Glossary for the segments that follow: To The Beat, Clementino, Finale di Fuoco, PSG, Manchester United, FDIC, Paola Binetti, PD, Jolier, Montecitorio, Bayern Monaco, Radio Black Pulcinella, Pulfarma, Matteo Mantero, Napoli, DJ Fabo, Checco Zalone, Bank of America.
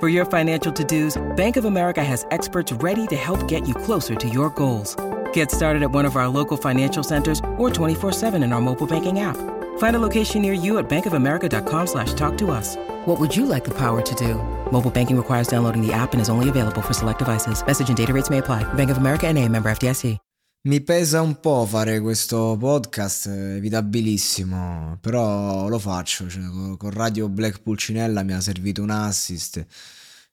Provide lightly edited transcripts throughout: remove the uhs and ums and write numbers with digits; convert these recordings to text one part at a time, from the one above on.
For your financial to-dos, Bank of America has experts ready to help get you closer to your goals. Get started at one of our local financial centers or 24/7 in our mobile banking app. Find a location near you at bankofamerica.com/talktous. What would you like the power to do? Mobile banking requires downloading the app and is only available for select devices. Message and data rates may apply. Bank of America NA, member FDIC. Mi pesa un po' fare questo podcast, evitabilissimo, però lo faccio, cioè, con Radio Black Pulcinella mi ha servito un assist,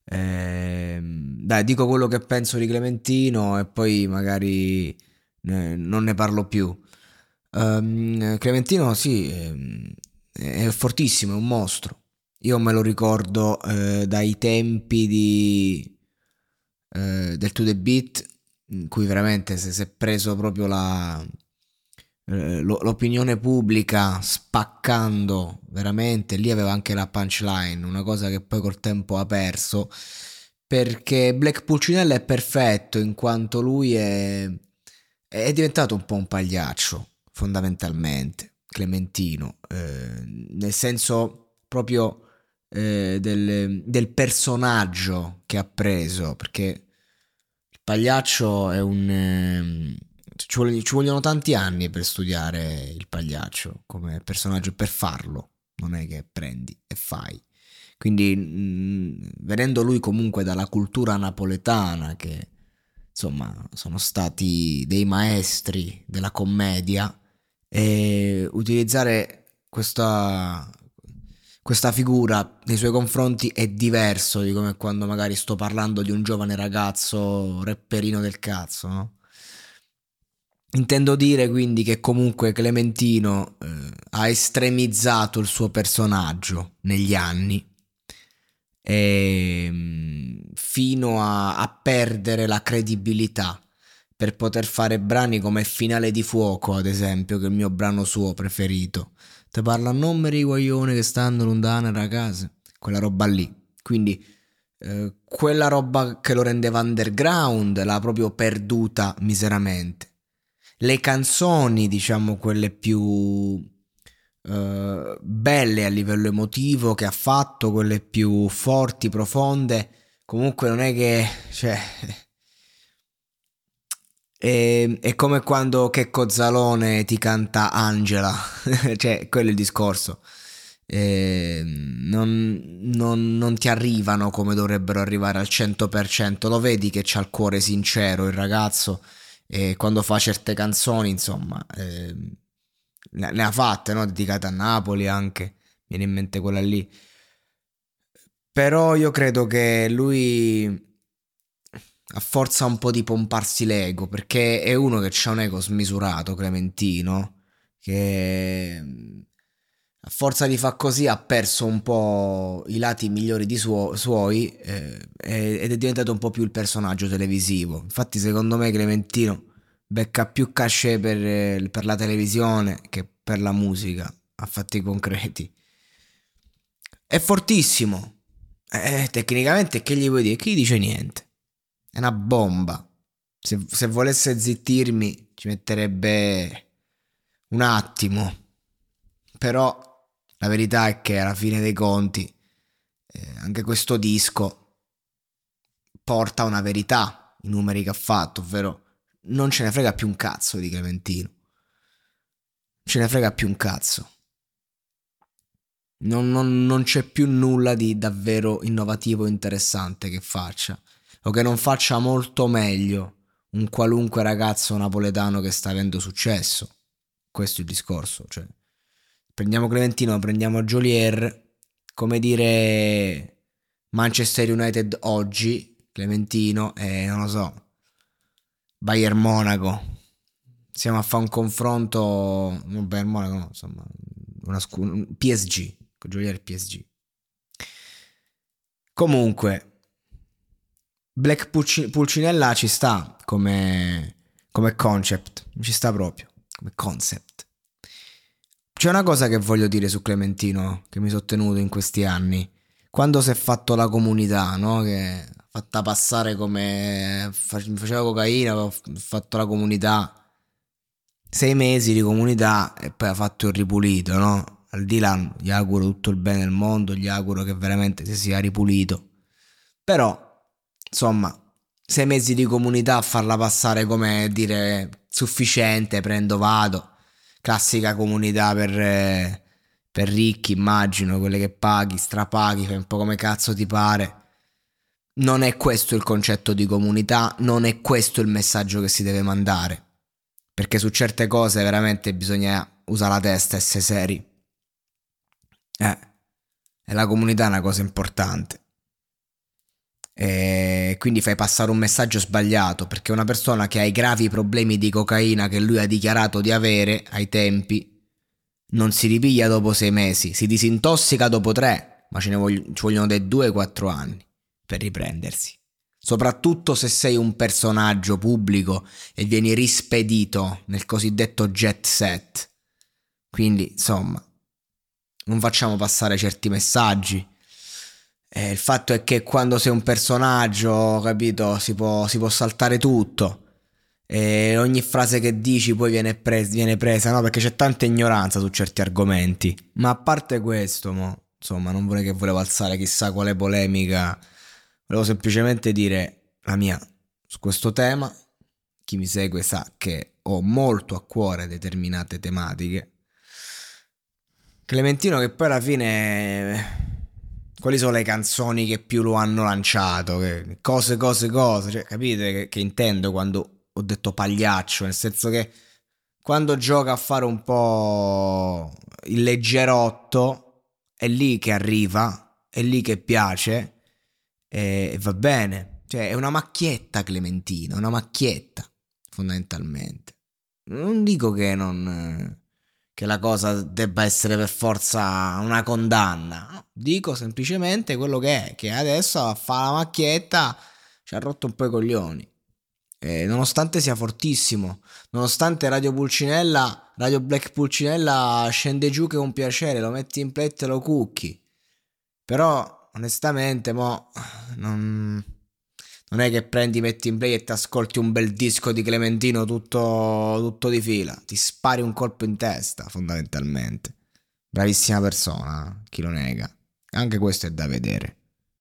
dai, dico quello che penso di Clementino e poi magari non ne parlo più. Clementino sì, è fortissimo, è un mostro, io me lo ricordo dai tempi del To The Beat, in cui veramente si è preso proprio l'opinione pubblica, spaccando veramente. Lì aveva anche la punchline, una cosa che poi col tempo ha perso, perché Black Pulcinella è perfetto in quanto lui è diventato un po' un pagliaccio, fondamentalmente, Clementino, nel senso proprio del personaggio che ha preso, perché pagliaccio è ci vogliono tanti anni per studiare il pagliaccio come personaggio, per farlo non è che prendi e fai, quindi vedendo lui comunque dalla cultura napoletana, che insomma sono stati dei maestri della commedia, e utilizzare questa figura nei suoi confronti è diverso di come quando magari sto parlando di un giovane ragazzo rapperino del cazzo, no? Intendo dire quindi che comunque Clementino ha estremizzato il suo personaggio negli anni, fino a perdere la credibilità, per poter fare brani come Finale di Fuoco, ad esempio, che è il mio brano suo preferito. Te parla non per i guaglioni che stanno lontano da casa, quella roba lì. Quindi quella roba che lo rendeva underground l'ha proprio perduta miseramente. Le canzoni, diciamo quelle più belle a livello emotivo che ha fatto, quelle più forti, profonde, comunque non è che, cioè, è come quando Checco Zalone ti canta Angela, cioè quello è il discorso, non ti arrivano come dovrebbero arrivare al 100%, lo vedi che c'ha il cuore sincero il ragazzo, e quando fa certe canzoni insomma ne ha fatte, no? Dedicate a Napoli anche, viene in mente quella lì, però io credo che lui a forza un po' di pomparsi l'ego, perché è uno che c'ha un ego smisurato, Clementino, che a forza di far così ha perso un po' i lati migliori di suoi ed è diventato un po' più il personaggio televisivo. Infatti secondo me Clementino becca più cachet per la televisione che per la musica, a fatti concreti. È fortissimo, tecnicamente che gli vuoi dire? Chi dice niente? È una bomba. Se volesse zittirmi ci metterebbe un attimo, però la verità è che alla fine dei conti anche questo disco porta una verità, i numeri che ha fatto, ovvero non ce ne frega più un cazzo di Clementino, ce ne frega più un cazzo, non c'è più nulla di davvero innovativo e interessante che faccia, o che non faccia molto meglio un qualunque ragazzo napoletano che sta avendo successo. Questo è il discorso, cioè prendiamo Clementino, prendiamo Jolier, come dire Manchester United oggi, Clementino e non lo so, Bayern Monaco. Siamo a fare un confronto, non Bayern Monaco, no, insomma, un PSG, con Jolier PSG. Comunque Black Pulcinella ci sta come concept, ci sta proprio come concept. C'è una cosa che voglio dire su Clementino che mi sono tenuto in questi anni, quando si è fatto la comunità, no? Che fatta passare come mi faceva cocaina, ho fatto la comunità, 6 mesi di comunità e poi ha fatto il ripulito, no? Al di là gli auguro tutto il bene del mondo, gli auguro che veramente si sia ripulito, però insomma 6 mesi di comunità a farla passare come dire sufficiente, prendo, vado, classica comunità per ricchi, immagino, quelle che paghi, strapaghi, fai un po' come cazzo ti pare. Non è questo il concetto di comunità, non è questo il messaggio che si deve mandare, perché su certe cose veramente bisogna usare la testa e essere seri. E la comunità è una cosa importante. E quindi fai passare un messaggio sbagliato, perché una persona che ha i gravi problemi di cocaina che lui ha dichiarato di avere ai tempi non si ripiglia dopo 6 mesi, si disintossica dopo 3, ma ci vogliono dai 2 ai 4 anni per riprendersi, soprattutto se sei un personaggio pubblico e vieni rispedito nel cosiddetto jet set. Quindi insomma non facciamo passare certi messaggi. Il fatto è che quando sei un personaggio, capito, si può saltare tutto e ogni frase che dici poi viene presa, no? Perché c'è tanta ignoranza su certi argomenti. Ma a parte questo, insomma, non volevo alzare chissà quale polemica, volevo semplicemente dire la mia su questo tema. Chi mi segue sa che ho molto a cuore determinate tematiche. Clementino, che poi alla fine... Quali sono le canzoni che più lo hanno lanciato? Cose. Cioè, capite che intendo quando ho detto pagliaccio? Nel senso che quando gioca a fare un po' il leggerotto, è lì che arriva, è lì che piace e va bene. Cioè, è una macchietta Clementino, una macchietta, fondamentalmente. Non dico che la cosa debba essere per forza una condanna, dico semplicemente quello che è, che adesso fa la macchietta, ci ha rotto un po' i coglioni, e nonostante sia fortissimo, nonostante Radio Black Pulcinella scende giù che è un piacere, lo metti in plate e lo cucchi, però onestamente non è che metti in play e ti ascolti un bel disco di Clementino tutto di fila. Ti spari un colpo in testa, fondamentalmente. Bravissima persona, chi lo nega. Anche questo è da vedere.